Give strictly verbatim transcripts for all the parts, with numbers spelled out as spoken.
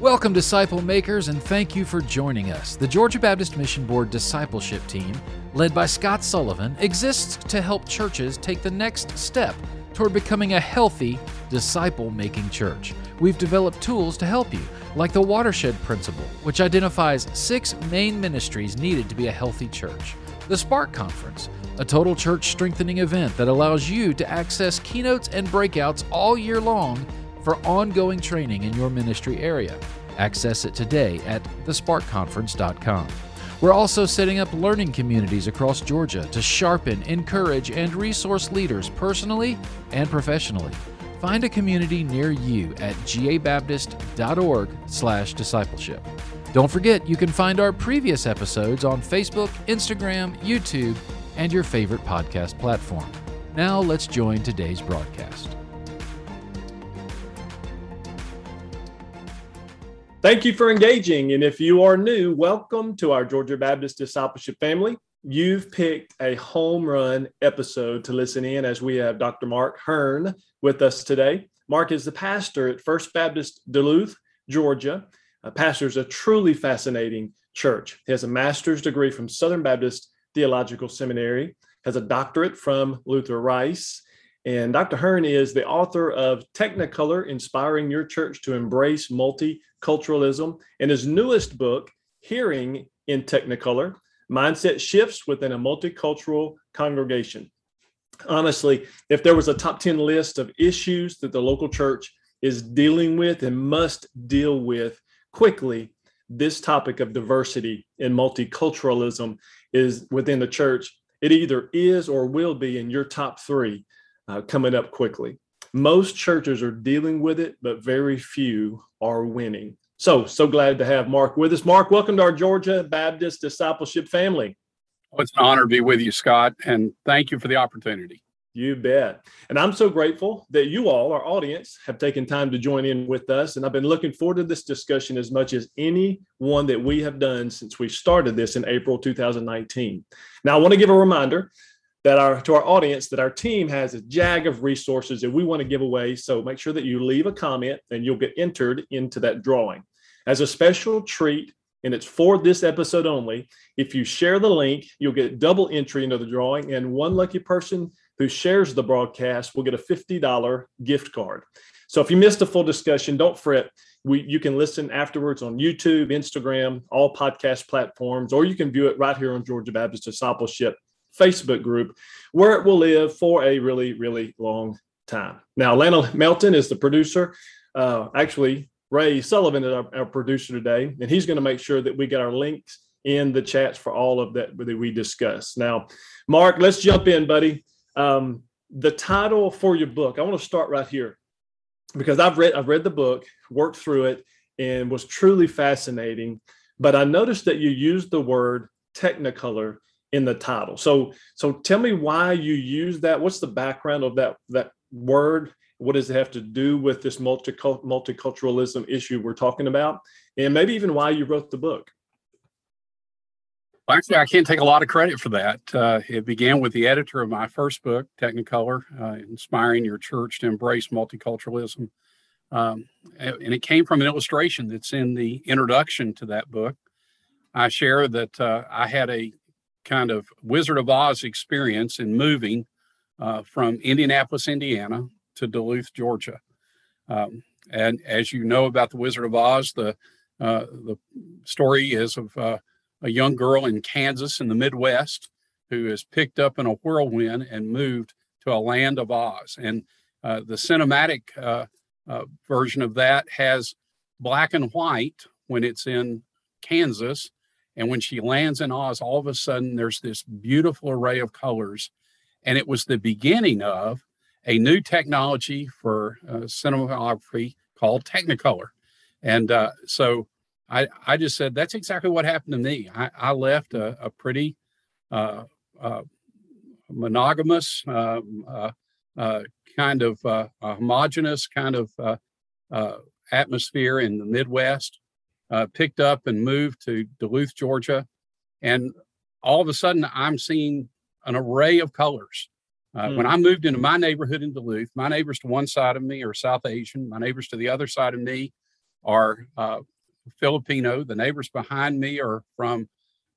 Welcome, disciple makers, and thank you for joining us. The Georgia Baptist Mission Board discipleship team, led by Scott Sullivan, exists to help churches take the next step toward becoming a healthy, disciple-making church. We've developed tools to help you, like the Watershed Principle, which identifies six main ministries needed to be a healthy church. The Spark Conference, a total church strengthening event that allows you to access keynotes and breakouts all year long for ongoing training in your ministry area. Access it today at the spark conference dot com. We're also setting up learning communities across Georgia to sharpen, encourage, and resource leaders personally and professionally. Find a community near you at g a baptist dot org slash discipleship. Don't forget, you can find our previous episodes on Facebook, Instagram, YouTube, and your favorite podcast platform. Now let's join today's broadcast. Thank you for engaging, and if you are new, welcome to our Georgia Baptist Discipleship family. You've picked a home run episode to listen in as we have Doctor Mark Hearn with us today. Mark is the pastor at First Baptist Duluth, Georgia. A pastor is a truly fascinating church. He has a master's degree from Southern Baptist Theological Seminary, has a doctorate from Luther Rice, and Doctor Hearn is the author of Technicolor, Inspiring Your Church to Embrace Multiculturalism, and his newest book, Hearing in Technicolor, Mindset Shifts Within a Multicultural Congregation. Honestly, if there was a top ten list of issues that the local church is dealing with and must deal with quickly, this topic of diversity and multiculturalism is within the church. It either is or will be in your top three uh, coming up quickly. Most churches are dealing with it, but very few are winning. So, so glad to have Mark with us. Mark, welcome to our Georgia Baptist Discipleship family. Well, it's an honor to be with you, Scott, and thank you for the opportunity. You bet. And I'm so grateful that you all, our audience, have taken time to join in with us. And I've been looking forward to this discussion as much as any one that we have done since we started this in April two thousand nineteen. Now, I want to give a reminder that our to our audience that our team has a jag of resources that we want to give away. So make sure that you leave a comment and you'll get entered into that drawing. As a special treat, and it's for this episode only, if you share the link, you'll get double entry into the drawing, and one lucky person who shares the broadcast will get a fifty dollar gift card. So if you missed the full discussion, don't fret. We, you can listen afterwards on YouTube, Instagram, all podcast platforms, or you can view it right here on Georgia Baptist Discipleship Facebook group, where it will live for a really, really long time. Now, Lana Melton is the producer. Uh, actually, Ray Sullivan is our, our producer today, and he's going to make sure that we get our links in the chats for all of that that we discuss. Now, Mark, let's jump in, buddy. Um, the title for your book, I want to start right here because I've read, I've read the book, worked through it, and was truly fascinating. But I noticed that you used the word Technicolor in the title. So, so tell me why you use that. What's the background of that, that word? What does it have to do with this multicult- multiculturalism issue we're talking about? And maybe even why you wrote the book. Actually, I can't take a lot of credit for that. Uh, it began with the editor of my first book, Technicolor, uh, Inspiring Your Church to Embrace Multiculturalism. Um, and it came from an illustration that's in the introduction to that book. I share that uh, I had a kind of Wizard of Oz experience in moving uh, from Indianapolis, Indiana to Duluth, Georgia. Um, and as you know about the Wizard of Oz, the, uh, the story is of... Uh, a young girl in Kansas in the Midwest who is picked up in a whirlwind and moved to a land of Oz. And uh, the cinematic uh, uh, version of that has black and white when it's in Kansas. And when she lands in Oz, all of a sudden there's this beautiful array of colors. And it was the beginning of a new technology for uh, cinematography called Technicolor. And uh, so I, I just said, that's exactly what happened to me. I, I left a, a pretty uh, uh, monogamous, uh, uh, uh, kind of uh, homogenous kind of uh, uh, atmosphere in the Midwest, uh, picked up and moved to Duluth, Georgia. And all of a sudden, I'm seeing an array of colors. Uh, mm. When I moved into my neighborhood in Duluth, my neighbors to one side of me are South Asian, my neighbors to the other side of me are uh, Filipino. The neighbors behind me are from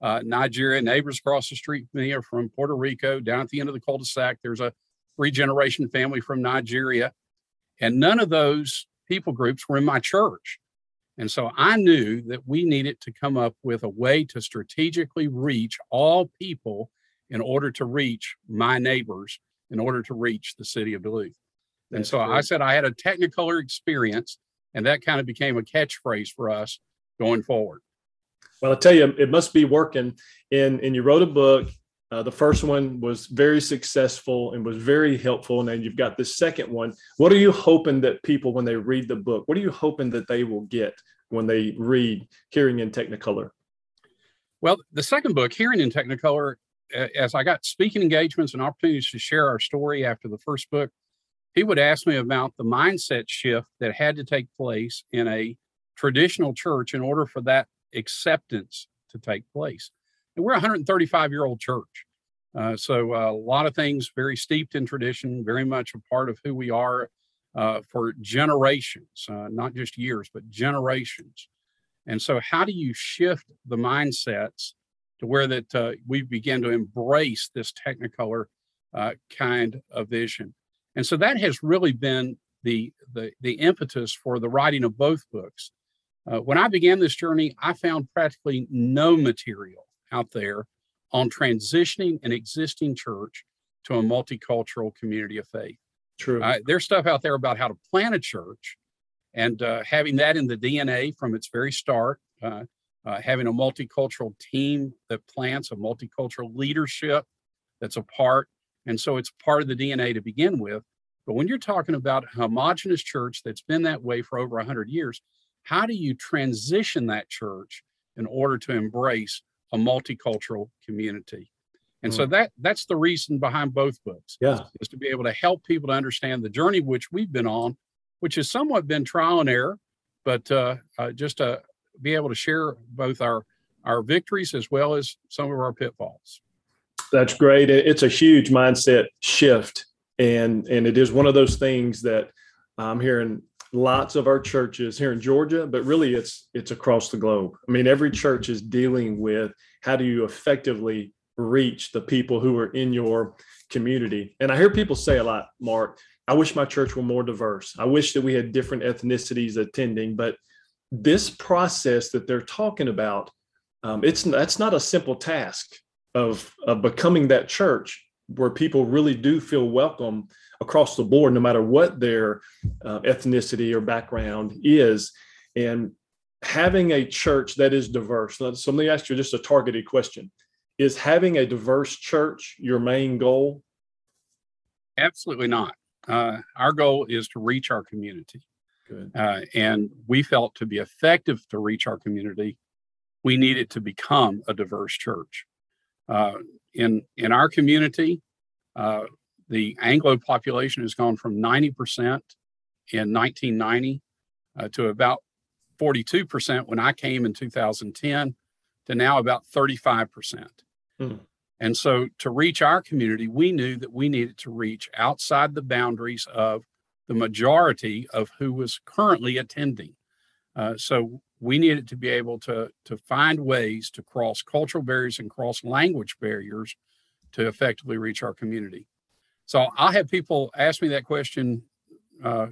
uh, Nigeria. Neighbors across the street from me are from Puerto Rico. Down at the end of the cul-de-sac, there's a three-generation family from Nigeria. And none of those people groups were in my church. And so I knew that we needed to come up with a way to strategically reach all people in order to reach my neighbors, in order to reach the city of Duluth. And That's so great. I said I had a Technicolor experience, and that kind of became a catchphrase for us going forward. Well, I tell you, it must be working. And, and you wrote a book. Uh, the first one was very successful and was very helpful. And then you've got this second one. What are you hoping that people, when they read the book, what are you hoping that they will get when they read Hearing in Technicolor? Well, the second book, Hearing in Technicolor, as I got speaking engagements and opportunities to share our story after the first book, he would ask me about the mindset shift that had to take place in a traditional church in order for that acceptance to take place. And we're a one hundred thirty-five-year-old church. Uh, so a lot of things very steeped in tradition, very much a part of who we are uh, for generations, uh, not just years, but generations. And so how do you shift the mindsets to where that uh, we begin to embrace this Technicolor uh, kind of vision? And so that has really been the, the, the impetus for the writing of both books. Uh, when I began this journey, I found practically no material out there on transitioning an existing church to a multicultural community of faith. True. Uh, there's stuff out there about how to plan a church and uh, having that in the D N A from its very start, uh, uh, having a multicultural team that plants, a multicultural leadership that's a part. And so it's part of the D N A to begin with. But when you're talking about a homogenous church that's been that way for over one hundred years, how do you transition that church in order to embrace a multicultural community? And mm. so that that's the reason behind both books, yeah. is to be able to help people to understand the journey which we've been on, which has somewhat been trial and error, but uh, uh, just to be able to share both our, our victories as well as some of our pitfalls. That's great. It's a huge mindset shift. And, and it is one of those things that I'm hearing lots of our churches here in Georgia, but really it's it's across the globe. I mean, every church is dealing with how do you effectively reach the people who are in your community. And I hear people say a lot, Mark, I wish my church were more diverse. I wish that we had different ethnicities attending. But this process that they're talking about, um, it's that's not a simple task of, of becoming that church where people really do feel welcome across the board, no matter what their uh, ethnicity or background is. And having a church that is diverse. So let me ask you just a targeted question. Is having a diverse church your main goal? Absolutely not. Uh, our goal is to reach our community. Good. Uh, and we felt to be effective to reach our community, we needed to become a diverse church. Uh, in, in our community, uh, the Anglo population has gone from ninety percent in nineteen ninety uh, to about forty-two percent when I came in two thousand ten to now about thirty-five percent. Hmm. And so to reach our community, we knew that we needed to reach outside the boundaries of the majority of who was currently attending. Uh, so we needed to be able to, to find ways to cross cultural barriers and cross language barriers to effectively reach our community. So I have people ask me that question uh,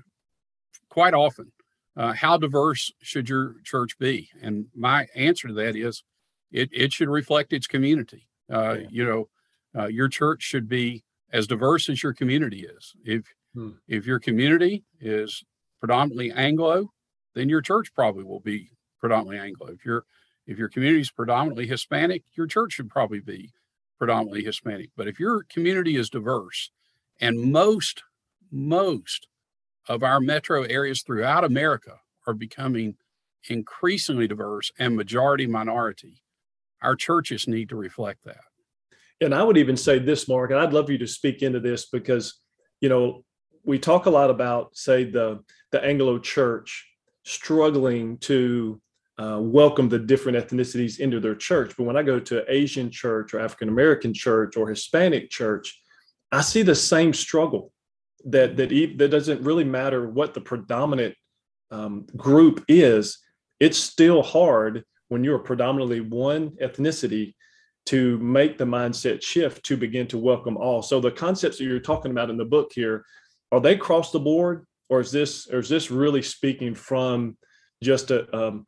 quite often. Uh, how diverse should your church be? And my answer to that is it, it should reflect its community. Uh, yeah. You know, uh, your church should be as diverse as your community is. If, hmm. if your community is predominantly Anglo, then your church probably will be predominantly Anglo. If, you're, if your community is predominantly Hispanic, your church should probably be predominantly Hispanic. But if your community is diverse, and most, most of our metro areas throughout America are becoming increasingly diverse and majority minority, our churches need to reflect that. And I would even say this, Mark, and I'd love you to speak into this because, you know, we talk a lot about, say, the, the Anglo church struggling to uh, welcome the different ethnicities into their church. But when I go to Asian church or African-American church or Hispanic church, I see the same struggle that that, that doesn't really matter what the predominant um, group is, it's still hard when you're predominantly one ethnicity to make the mindset shift to begin to welcome all. So the concepts that you're talking about in the book here, are they across the board, or is this or is this really speaking from just a um,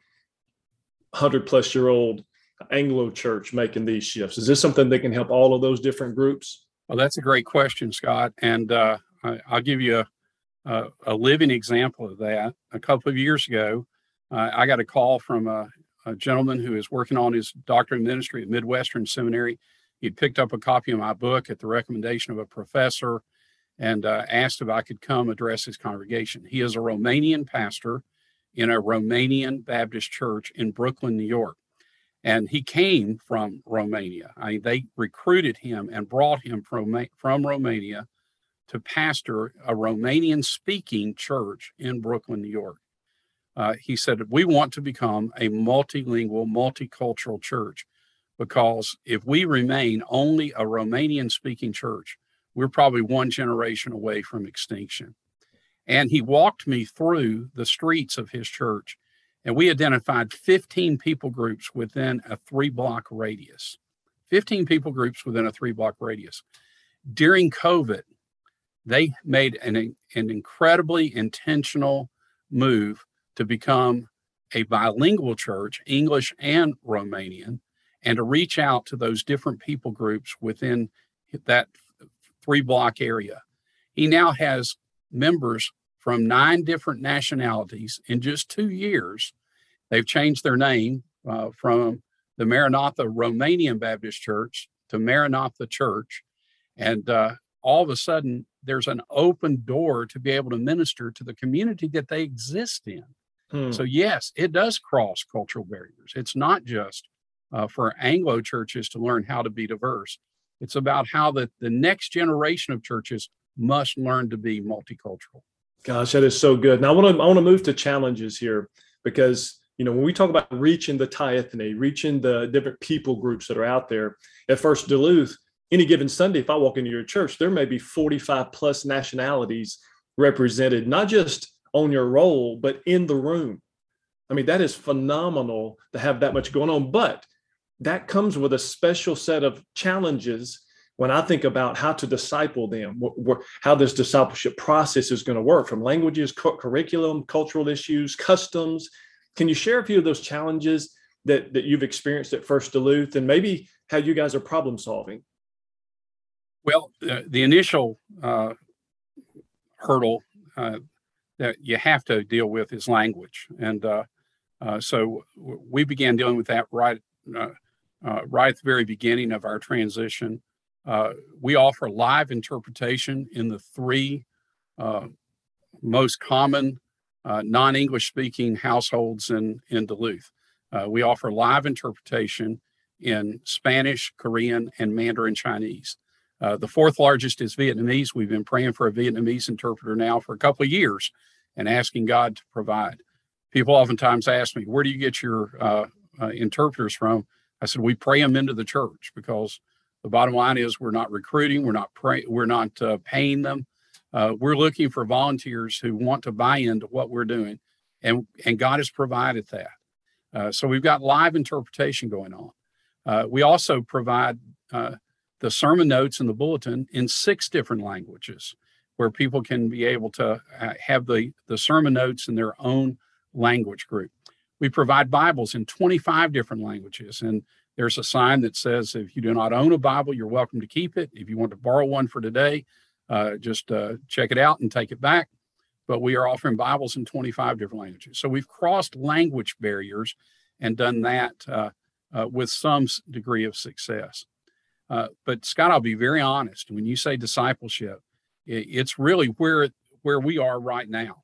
hundred plus year old Anglo church making these shifts? Is this something that can help all of those different groups? Well, that's a great question, Scott, and uh, I, I'll give you a, a, a living example of that. A couple of years ago, uh, I got a call from a a gentleman who is working on his doctorate of ministry at Midwestern Seminary. He'd picked up a copy of my book at the recommendation of a professor and uh, asked if I could come address his congregation. He is a Romanian pastor in a Romanian Baptist church in Brooklyn, New York. And he came from Romania. I mean, they recruited him and brought him from, from Romania to pastor a Romanian-speaking church in Brooklyn, New York. Uh, he said, we want to become a multilingual, multicultural church, because if we remain only a Romanian-speaking church, we're probably one generation away from extinction. And he walked me through the streets of his church, and we identified fifteen people groups within a three-block radius. fifteen people groups within a three-block radius. During COVID, they made an, an incredibly intentional move to become a bilingual church, English and Romanian, and to reach out to those different people groups within that three block area. He now has members from nine different nationalities in just two years. They've changed their name uh, from the Maranatha Romanian Baptist Church to Maranatha Church. And uh, all of a sudden, there's an open door to be able to minister to the community that they exist in. Hmm. So yes, it does cross cultural barriers. It's not just uh, for Anglo churches to learn how to be diverse. It's about how the, the next generation of churches must learn to be multicultural. Gosh, that is so good. Now I want to I want to move to challenges here, because you know when we talk about reaching the ti-ethny, reaching the different people groups that are out there, at First Duluth, any given Sunday, if I walk into your church, there may be forty-five plus nationalities represented, not just on your roll, but in the room. I mean, that is phenomenal to have that much going on, but that comes with a special set of challenges when I think about how to disciple them, wh- wh- how this discipleship process is going to work, from languages, cu- curriculum, cultural issues, customs. Can you share a few of those challenges that, that you've experienced at First Duluth, and maybe how you guys are problem solving? Well, uh, the initial uh, hurdle uh, that you have to deal with is language. And uh, uh, so w- we began dealing with that right Uh, uh, right at the very beginning of our transition. Uh, we offer live interpretation in the three uh, most common uh, non-English speaking households in, in Duluth. Uh, we offer live interpretation in Spanish, Korean, and Mandarin Chinese. Uh, the fourth largest is Vietnamese. We've been praying for a Vietnamese interpreter now for a couple of years and asking God to provide. People oftentimes ask me, where do you get your uh, Uh, interpreters from? I said, we pray them into the church, because the bottom line is we're not recruiting, we're not pray, we're not uh, paying them. Uh, we're looking for volunteers who want to buy into what we're doing, and and God has provided that. Uh, so we've got live interpretation going on. Uh, we also provide uh, the sermon notes and the bulletin in six different languages, where people can be able to uh, have the the sermon notes in their own language group. We provide Bibles in twenty-five different languages, and there's a sign that says, if you do not own a Bible, you're welcome to keep it. If you want to borrow one for today, uh, just uh, check it out and take it back. But we are offering Bibles in twenty-five different languages. So we've crossed language barriers and done that uh, uh, with some degree of success. Uh, but Scott, I'll be very honest. When you say discipleship, it's really where where we are right now.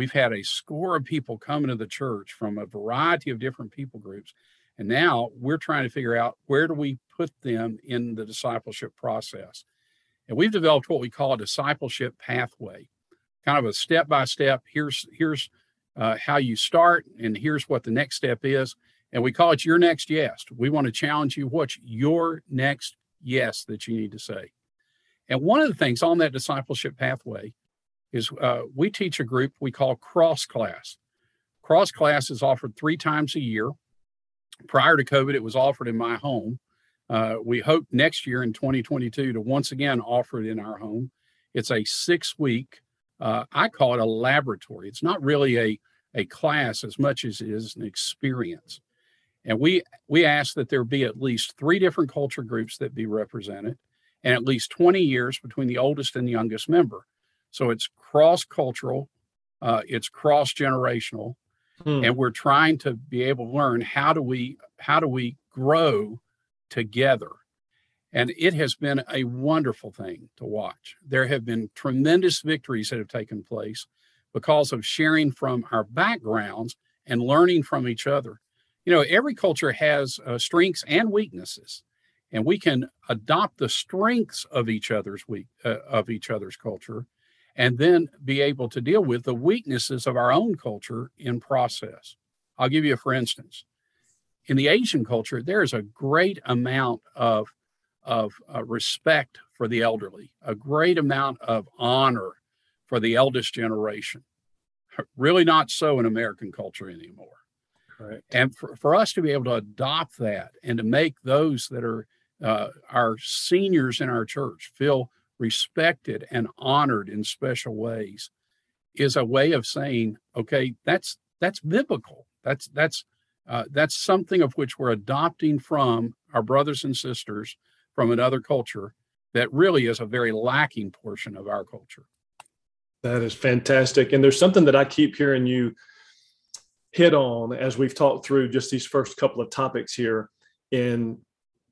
We've had a score of people coming to the church from a variety of different people groups. And now we're trying to figure out, where do we put them in the discipleship process? And we've developed what we call a discipleship pathway, kind of a step-by-step, here's here's uh, how you start, and here's what the next step is. And we call it your next yes. We want to challenge you, what's your next yes that you need to say? And one of the things on that discipleship pathway is uh, we teach a group we call cross class. Cross class is offered three times a year. Prior to COVID, it was offered in my home. Uh, we hope next year in twenty twenty-two to once again offer it in our home. It's a six-week, uh, I call it a laboratory. It's not really a, a class as much as it is an experience. And we, we ask that there be at least three different culture groups that be represented and at least twenty years between the oldest and the youngest member. So it's cross-cultural, uh, it's cross-generational, hmm. and we're trying to be able to learn how do we how do we grow together. And it has been a wonderful thing to watch. There have been tremendous victories that have taken place because of sharing from our backgrounds and learning from each other. You know, every culture has uh, strengths and weaknesses, and we can adopt the strengths of each other's weak, uh, of each other's culture, and then be able to deal with the weaknesses of our own culture in process. I'll give you a for instance. In the Asian culture, there is a great amount of, of uh, respect for the elderly, a great amount of honor for the eldest generation. Really not so in American culture anymore. Correct. And for, for us to be able to adopt that and to make those that are uh, our seniors in our church feel respected and honored in special ways is a way of saying, okay, that's that's biblical. That's that's uh, that's something of which we're adopting from our brothers and sisters from another culture that really is a very lacking portion of our culture. That is fantastic. And there's something that I keep hearing you hit on as we've talked through just these first couple of topics here. And,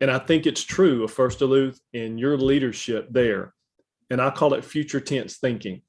and I think it's true of First Duluth and your leadership there. And I call it future tense thinking.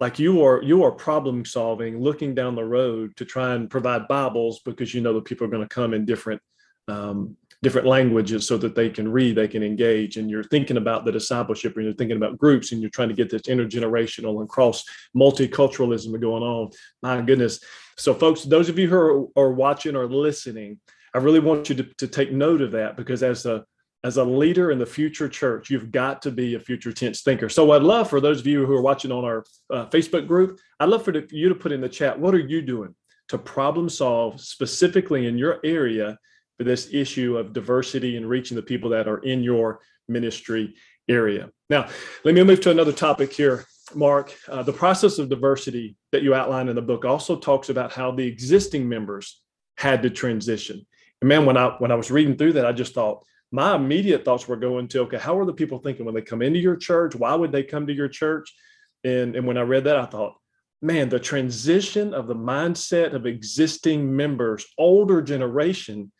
Like you are, you are problem solving, looking down the road to try and provide Bibles because you know that people are going to come in different, um, different languages so that they can read, they can engage. And you're thinking about the discipleship and you're thinking about groups and you're trying to get this intergenerational and cross multiculturalism going on. My goodness. So folks, those of you who are, are watching or listening, I really want you to, to take note of that, because as a as a leader in the future church, you've got to be a future tense thinker. So I'd love for those of you who are watching on our uh, Facebook group, I'd love for you to put in the chat, what are you doing to problem solve specifically in your area for this issue of diversity and reaching the people that are in your ministry area? Now, let me move to another topic here, Mark. Uh, the process of diversity that you outline in the book also talks about how the existing members had to transition. And man, when I when I was reading through that, I just thought, my immediate thoughts were going to, okay, how are the people thinking when they come into your church? Why would they come to your church? And, and when I read that, I thought, man, the transition of the mindset of existing members, older generation,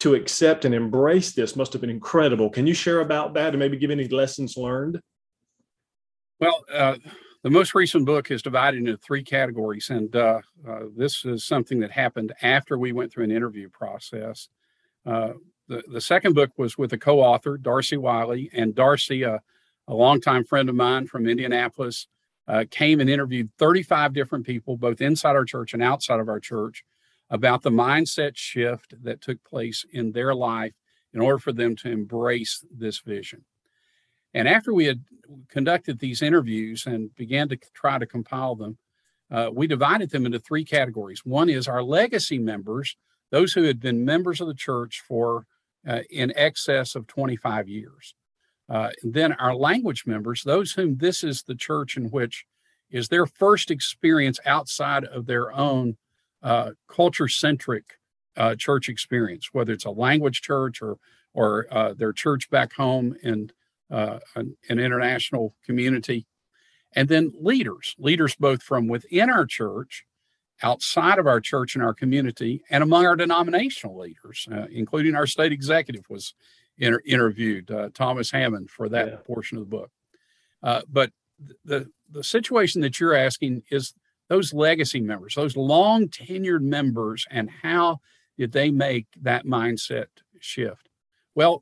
to accept and embrace this must have been incredible. Can you share about that and maybe give any lessons learned? Well, uh, the most recent book is divided into three categories, and uh, uh, this is something that happened after we went through an interview process. Uh, the, the second book was with a co-author, Darcy Wiley, and Darcy, uh, a longtime friend of mine from Indianapolis, uh, came and interviewed thirty-five different people, both inside our church and outside of our church, about the mindset shift that took place in their life in order for them to embrace this vision. And after we had conducted these interviews and began to try to compile them, uh, we divided them into three categories. One is our legacy members, those who had been members of the church for uh, in excess of twenty-five years. Uh, then our language members, those whom this is the church in which is their first experience outside of their own uh, culture-centric uh, church experience, whether it's a language church or or uh, their church back home and Uh, an, an international community. And then leaders, leaders both from within our church, outside of our church and our community, and among our denominational leaders, uh, including our state executive was inter- interviewed, uh, Thomas Hammond, for that yeah. portion of the book. Uh, but the, the situation that you're asking is those legacy members, those long-tenured members, and how did they make that mindset shift? Well,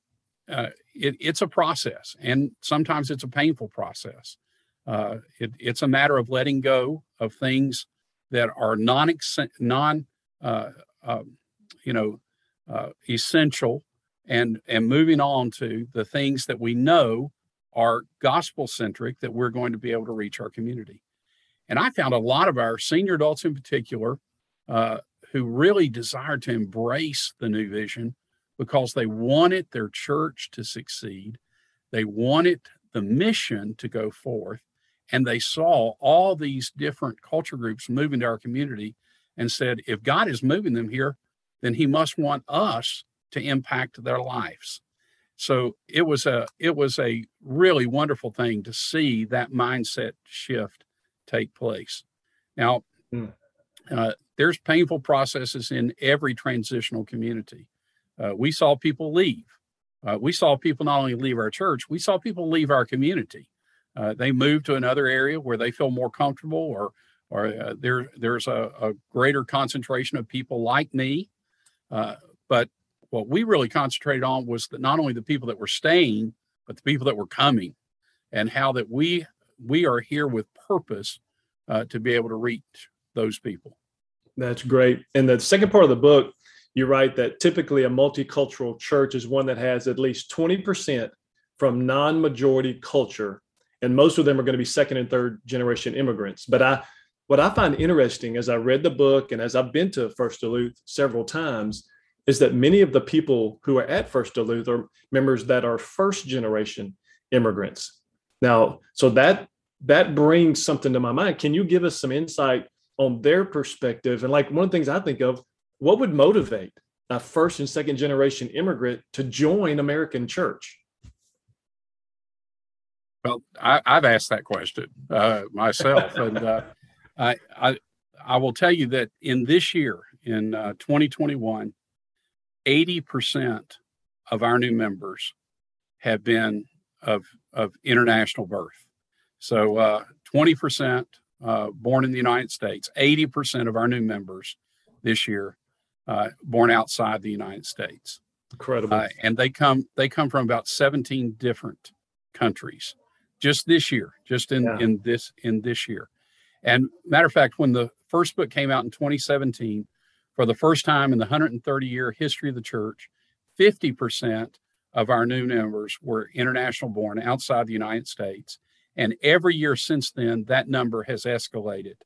Uh, it, it's a process, and sometimes it's a painful process. Uh, it, it's a matter of letting go of things that are non, non, uh, uh, you know, uh, essential, and and moving on to the things that we know are gospel-centric that we're going to be able to reach our community. And I found a lot of our senior adults, in particular, uh, who really desired to embrace the new vision because they wanted their church to succeed. They wanted the mission to go forth, and they saw all these different culture groups move into our community and said, if God is moving them here, then he must want us to impact their lives. So it was a it was a really wonderful thing to see that mindset shift take place. Now, uh, there's painful processes in every transitional community. Uh, we saw people leave. Uh, we saw people not only leave our church, we saw people leave our community. Uh, they move to another area where they feel more comfortable, or or uh, there there's a, a greater concentration of people like me. Uh, but what we really concentrated on was that not only the people that were staying, but the people that were coming, and how that we we are here with purpose uh, to be able to reach those people. That's great. And the second part of the book, you write that typically a multicultural church is one that has at least twenty percent from non-majority culture, and most of them are going to be second and third generation immigrants. But I, what I find interesting as I read the book and as I've been to First Duluth several times is that many of the people who are at First Duluth are members that are first generation immigrants. Now, so that that brings something to my mind. Can you give us some insight on their perspective? And like one of the things I think of, what would motivate a first and second generation immigrant to join American church? Well, I, I've asked that question uh, myself, and uh, I, I I will tell you that in this year, in uh, twenty twenty-one, eighty percent of our new members have been of of international birth. So uh, twenty percent uh, born in the United States, eighty percent of our new members this year Uh, born outside the United States. Incredible. Uh, and they come they come from about seventeen different countries just this year, just in, yeah. in this in this year. And matter of fact, when the first book came out in twenty seventeen, for the first time in the one hundred thirty year history of the church, fifty percent of our new members were international born outside the United States. And every year since then, that number has escalated.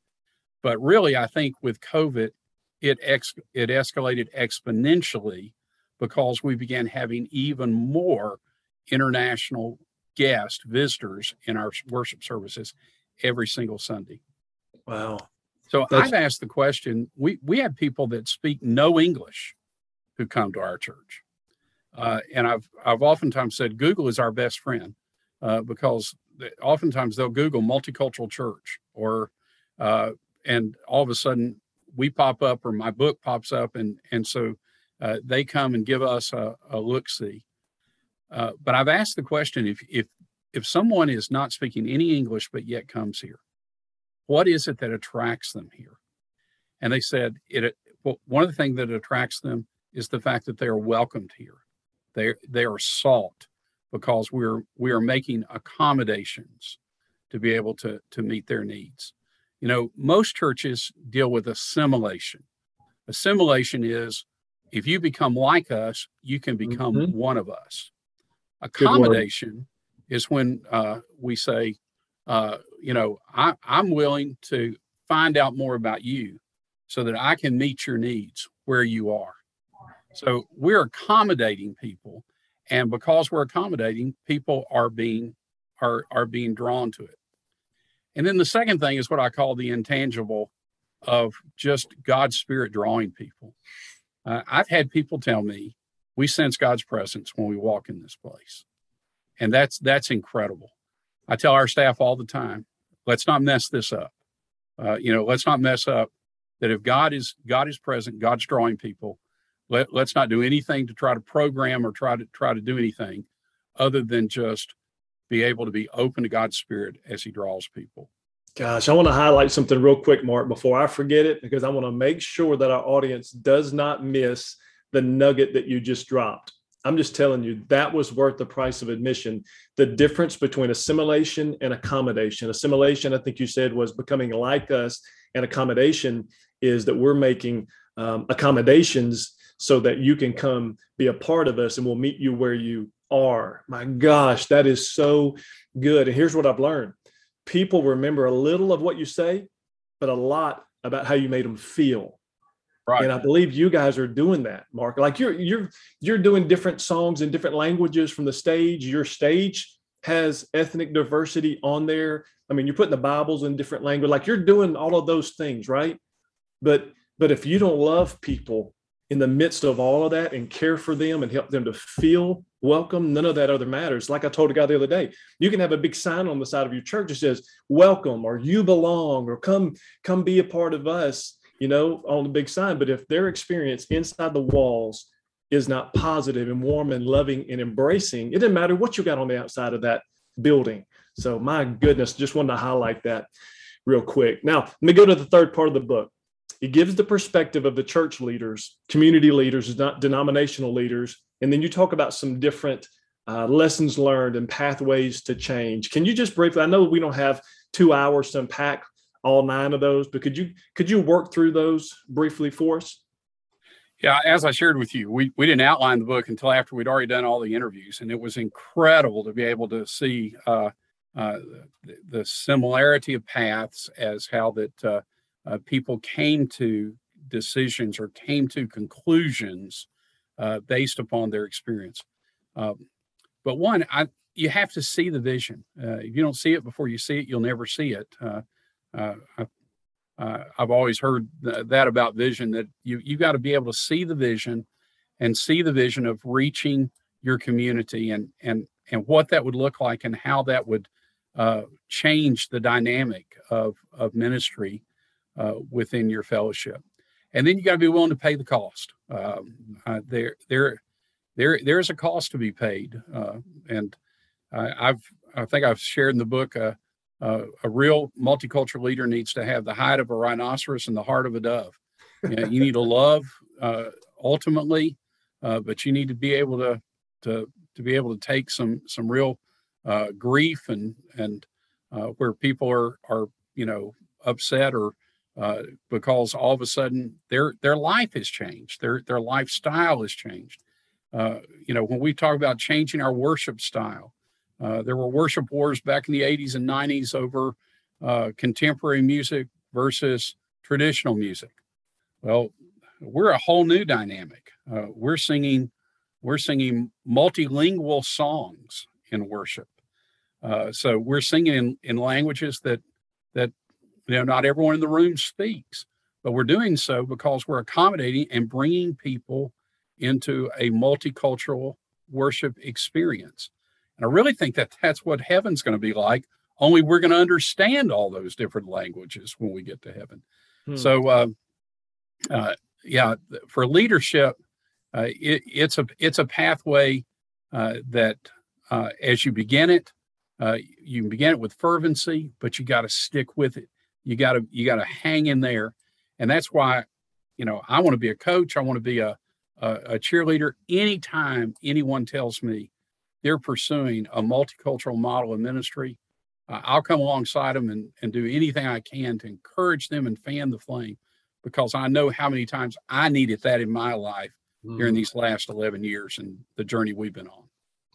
But really, I think with COVID, It ex- it escalated exponentially because we began having even more international guest visitors in our worship services every single Sunday. Wow. So That's... I've asked the question, we, we have people that speak no English who come to our church. Uh, and I've, I've oftentimes said, Google is our best friend uh, because oftentimes they'll Google multicultural church or, uh, and all of a sudden, we pop up or my book pops up. And, and so uh, they come and give us a, a look-see. Uh, but I've asked the question, if, if, if someone is not speaking any English, but yet comes here, what is it that attracts them here? And they said, it, well, one of the things that attracts them is the fact that they are welcomed here. They, they are sought because we're, we are making accommodations to be able to, to meet their needs. You know, most churches deal with assimilation. Assimilation is, if you become like us, you can become mm-hmm. one of us. Accommodation is when uh, we say, uh, you know, I, I'm willing to find out more about you so that I can meet your needs where you are. So we're accommodating people. And because we're accommodating, people are being are are being drawn to it. And then the second thing is what I call the intangible of just God's Spirit drawing people. Uh, I've had people tell me, we sense God's presence when we walk in this place. And that's that's incredible. I tell our staff all the time, let's not mess this up. Uh, you know, let's not mess up that if God is God is present, God's drawing people. Let, let's not do anything to try to program or try to try to do anything other than just be able to be open to God's Spirit as he draws people. Gosh, I want to highlight something real quick, Mark, before I forget it, because I want to make sure that our audience does not miss the nugget that you just dropped. I'm just telling you, that was worth the price of admission. The difference between assimilation and accommodation. Assimilation, I think you said, was becoming like us, and accommodation is that we're making um, accommodations so that you can come be a part of us and we'll meet you where you are. My gosh, that is so good. And here's what I've learned. People remember a little of what you say, but a lot about how you made them feel. Right. And I believe you guys are doing that, Mark. Like you're you're you're doing different songs in different languages from the stage. Your stage has ethnic diversity on there. I mean, you're putting the Bibles in different language. Like you're doing all of those things, right? But but if you don't love people in the midst of all of that and care for them and help them to feel welcome, none of that other matters. Like I told a guy the other day, you can have a big sign on the side of your church that says, welcome, or you belong, or come, come be a part of us, you know, on the big sign. But if their experience inside the walls is not positive and warm and loving and embracing, it doesn't matter what you got on the outside of that building. So my goodness, just wanted to highlight that real quick. Now, let me go to the third part of the book. It gives the perspective of the church leaders, community leaders, not denominational leaders. And then you talk about some different uh, lessons learned and pathways to change. Can you just briefly, I know we don't have two hours to unpack all nine of those, but could you could you work through those briefly for us? Yeah, as I shared with you, we, we didn't outline the book until after we'd already done all the interviews. And it was incredible to be able to see uh, uh, the, the similarity of paths as how that uh, Uh, people came to decisions or came to conclusions uh, based upon their experience. Um, but one, I, you have to see the vision. Uh, if you don't see it before you see it, you'll never see it. Uh, uh, I, uh, I've always heard th- that about vision, that you, you've got to be able to see the vision and see the vision of reaching your community and and and what that would look like and how that would uh, change the dynamic of, of ministry Uh, within your fellowship. And then you got to be willing to pay the cost. Um, uh, there, there, there, there is a cost to be paid. Uh, and I, I've, I think I've shared in the book, uh, uh, a real multicultural leader needs to have the hide of a rhinoceros and the heart of a dove. You know, you need to love uh, ultimately, uh, but you need to be able to, to, to be able to take some, some real uh, grief and, and uh, where people are, are, you know, upset or, Uh, because all of a sudden their their life has changed, their their lifestyle has changed. Uh, you know, when we talk about changing our worship style, uh, there were worship wars back in the eighties and nineties over uh, contemporary music versus traditional music. Well, we're a whole new dynamic. Uh, we're singing we're singing multilingual songs in worship. Uh, so we're singing in, in languages that that. You know, not everyone in the room speaks, but we're doing so because we're accommodating and bringing people into a multicultural worship experience. And I really think that that's what heaven's going to be like, only we're going to understand all those different languages when we get to heaven. Hmm. So, uh, uh, yeah, for leadership, uh, it, it's a it's a pathway uh, that uh, as you begin it, uh, you can begin it with fervency, but you got to stick with it. You got to you got to hang in there. And that's why, you know, I want to be a coach. I want to be a, a, a cheerleader. Anytime anyone tells me they're pursuing a multicultural model of ministry, uh, I'll come alongside them and, and do anything I can to encourage them and fan the flame, because I know how many times I needed that in my life mm. during these last eleven years and the journey we've been on.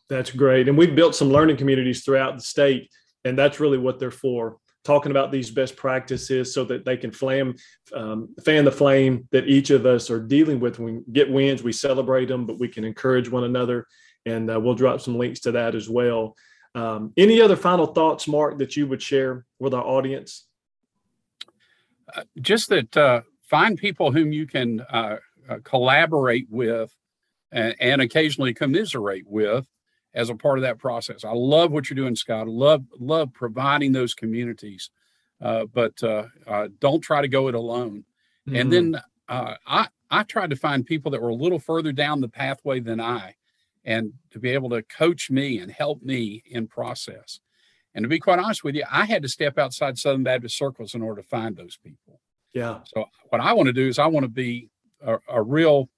That's great. And we've built some learning communities throughout the state, and that's really what they're for. Talking about these best practices so that they can flame, um, fan the flame that each of us are dealing with. We get wins, we celebrate them, but we can encourage one another. And uh, we'll drop some links to that as well. Um, any other final thoughts, Mark, that you would share with our audience? Uh, just that uh, find people whom you can uh, uh, collaborate with and, and occasionally commiserate with as a part of that process. I love what you're doing, Scott. I love, love providing those communities, uh, but uh, uh, don't try to go it alone. Mm-hmm. And then uh, I, I tried to find people that were a little further down the pathway than I, and to be able to coach me and help me in process. And to be quite honest with you, I had to step outside Southern Baptist circles in order to find those people. Yeah. So what I want to do is I want to be a, a real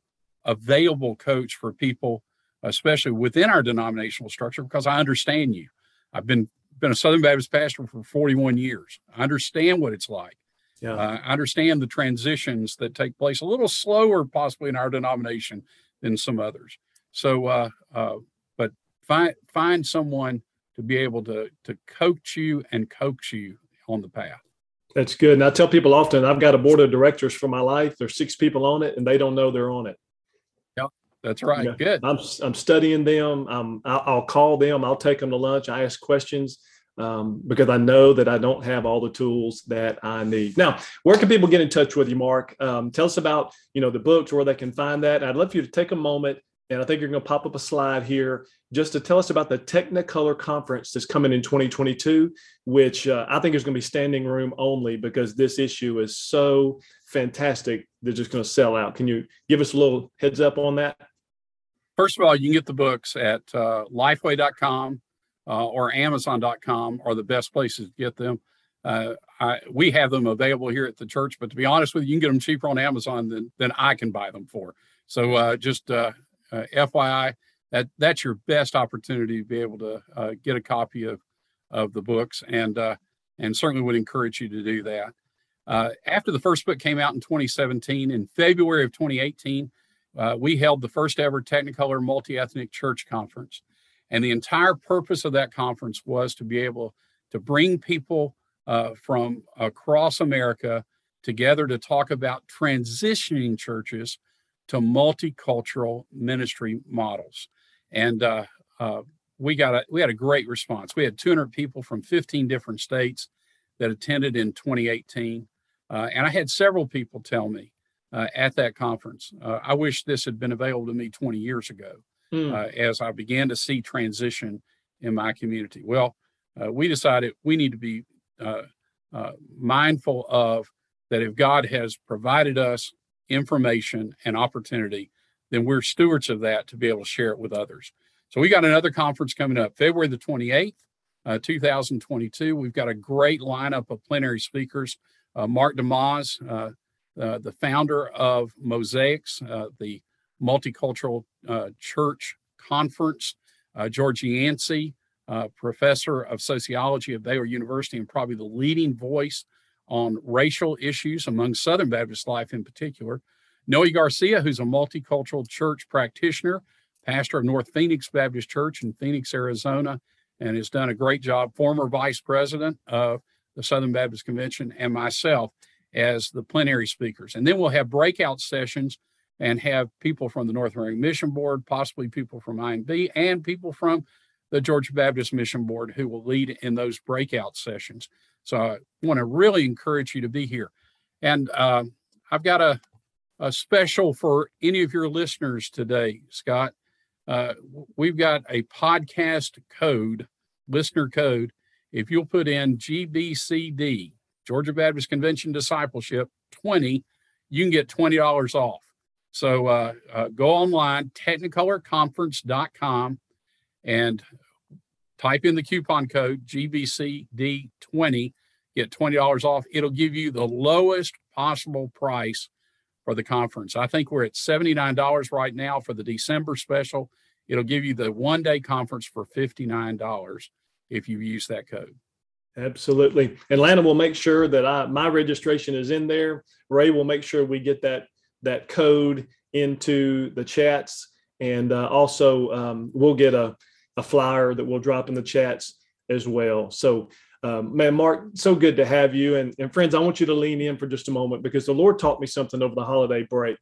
available coach for people, especially within our denominational structure, because I understand you. I've been been a Southern Baptist pastor for forty-one years. I understand what it's like. Yeah. Uh, I understand the transitions that take place a little slower possibly in our denomination than some others. So, uh, uh, but find find someone to be able to to coach you and coax you on the path. That's good. And I tell people often, I've got a board of directors for my life. There's six people on it, and they don't know they're on it. Yeah, that's right. You know, good. I'm I'm studying them. I'm, I'll call them. I'll take them to lunch. I ask questions um, because I know that I don't have all the tools that I need. Now, where can people get in touch with you, Mark? Um, tell us about you know the books, where they can find that. I'd love for you to take a moment, and I think you're going to pop up a slide here just to tell us about the Technicolor Conference that's coming in twenty twenty-two, which uh, I think is going to be standing room only because this issue is so fantastic. They're just going to sell out. Can you give us a little heads up on that? First of all, you can get the books at uh, lifeway dot com uh, or amazon dot com are the best places to get them. Uh, I, we have them available here at the church, but to be honest with you, you can get them cheaper on Amazon than, than I can buy them for. So uh, just... Uh, Uh, F Y I, that that's your best opportunity to be able to uh, get a copy of of the books, and uh, and certainly would encourage you to do that. Uh, after the first book came out in twenty seventeen, in February of twenty eighteen, uh, we held the first ever Technicolor Multi-Ethnic Church Conference, and the entire purpose of that conference was to be able to bring people uh, from across America together to talk about transitioning churches to multicultural ministry models. And uh, uh, we got a, we had a great response. We had two hundred people from fifteen different states that attended in twenty eighteen. Uh, and I had several people tell me uh, at that conference, uh, I wish this had been available to me twenty years ago mm. uh, as I began to see transition in my community. Well, uh, we decided we need to be uh, uh, mindful of that. If God has provided us information and opportunity, then we're stewards of that to be able to share it with others. So we got another conference coming up February the twenty-eighth, uh, two thousand twenty-two. We've got a great lineup of plenary speakers. Uh, Mark DeMoss, uh, uh, the founder of Mosaics, uh, the multicultural uh, church conference. Uh, George Yancey, uh, professor of sociology at Baylor University and probably the leading voice on racial issues among Southern Baptist life in particular. Noe Garcia, who's a multicultural church practitioner, pastor of North Phoenix Baptist Church in Phoenix, Arizona, and has done a great job, former vice president of the Southern Baptist Convention, and myself as the plenary speakers. And then we'll have breakout sessions and have people from the North American Mission Board, possibly people from I M B, and people from the Georgia Baptist Mission Board who will lead in those breakout sessions. So I want to really encourage you to be here. And uh, I've got a, a special for any of your listeners today, Scott. Uh, we've got a podcast code, listener code. If you'll put in G B C D, Georgia Baptist Convention Discipleship twenty, you can get twenty dollars off. So uh, uh, go online, technicolor conference dot com, and type in the coupon code G B C D twenty, get twenty dollars off. It'll give you the lowest possible price for the conference. I think we're at seventy-nine dollars right now for the December special. It'll give you the one-day conference for fifty-nine dollars if you use that code. Absolutely. And Lana will make sure that I, my registration is in there. Ray will make sure we get that, that code into the chats. And uh, also um, we'll get a a flyer that we'll drop in the chats as well. So, um, man, Mark, so good to have you. And, and friends, I want you to lean in for just a moment because the Lord taught me something over the holiday break.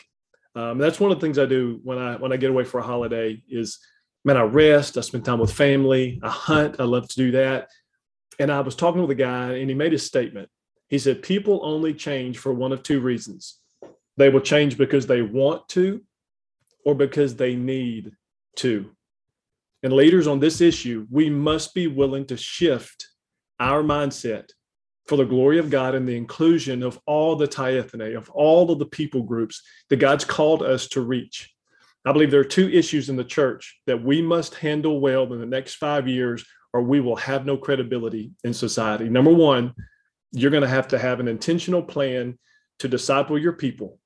Um, that's one of the things I do when I when I get away for a holiday is, man, I rest, I spend time with family, I hunt, I love to do that. And I was talking with a guy and he made a statement. He said, people only change for one of two reasons. They will change because they want to or because they need to. And leaders on this issue, we must be willing to shift our mindset for the glory of God and the inclusion of all the Ti-ethne, of all of the people groups that God's called us to reach. I believe there are two issues in the church that we must handle well in the next five years, or we will have no credibility in society. Number one, you're going to have to have an intentional plan to disciple your people.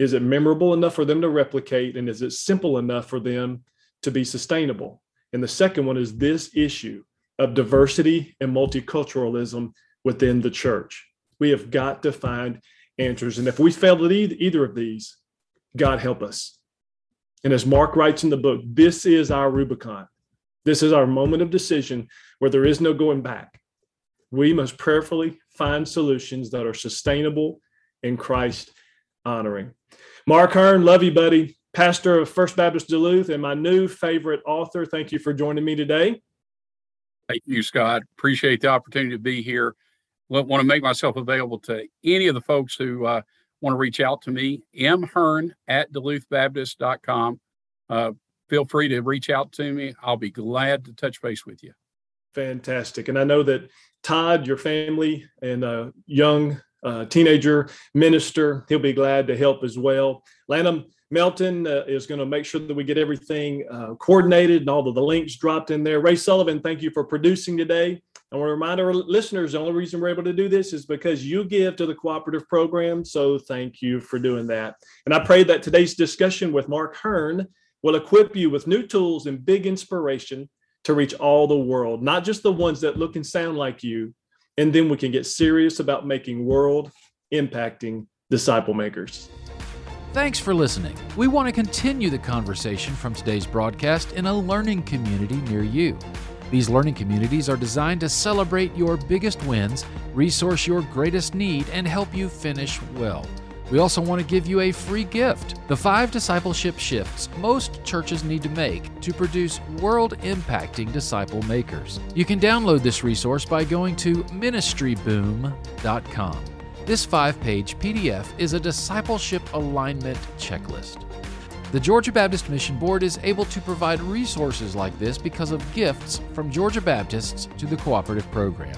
Is it memorable enough for them to replicate? And is it simple enough for them to be sustainable? And the second one is this issue of diversity and multiculturalism within the church. We have got to find answers. And if we fail at either of these, God help us. And as Mark writes in the book, this is our Rubicon. This is our moment of decision where there is no going back. we must prayerfully find solutions that are sustainable and Christ honoring. Mark Hearn, love you, buddy. Pastor of First Baptist Duluth and my new favorite author. Thank you for joining me today. Thank you, Scott. Appreciate the opportunity to be here. Want to make myself available to any of the folks who uh, want to reach out to me, m hearn at duluth baptist dot com. Uh, feel free to reach out to me. I'll be glad to touch base with you. Fantastic. And I know that Todd, your family, and a young uh, teenager minister, he'll be glad to help as well. Lana Melton uh, is going to make sure that we get everything uh, coordinated and all of the links dropped in there. Ray Sullivan, thank you for producing today. I want to remind our listeners, the only reason we're able to do this is because you give to the cooperative program. So thank you for doing that. And I pray that today's discussion with Mark Hearn will equip you with new tools and big inspiration to reach all the world, not just the ones that look and sound like you. And then we can get serious about making world impacting disciple makers. Thanks for listening. We want to continue the conversation from today's broadcast in a learning community near you. These learning communities are designed to celebrate your biggest wins, resource your greatest need, and help you finish well. We also want to give you a free gift, the five discipleship shifts most churches need to make to produce world-impacting disciple makers. You can download this resource by going to ministry boom dot com. This five-page P D F is a discipleship alignment checklist. The Georgia Baptist Mission Board is able to provide resources like this because of gifts from Georgia Baptists to the cooperative program.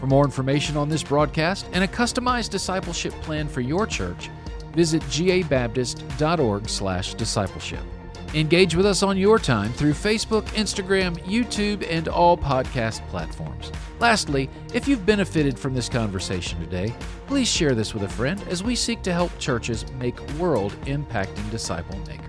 For more information on this broadcast and a customized discipleship plan for your church, visit g a baptist dot org slash discipleship. Engage with us on your time through Facebook, Instagram, YouTube, and all podcast platforms. Lastly, if you've benefited from this conversation today, please share this with a friend as we seek to help churches make world-impacting disciple makers.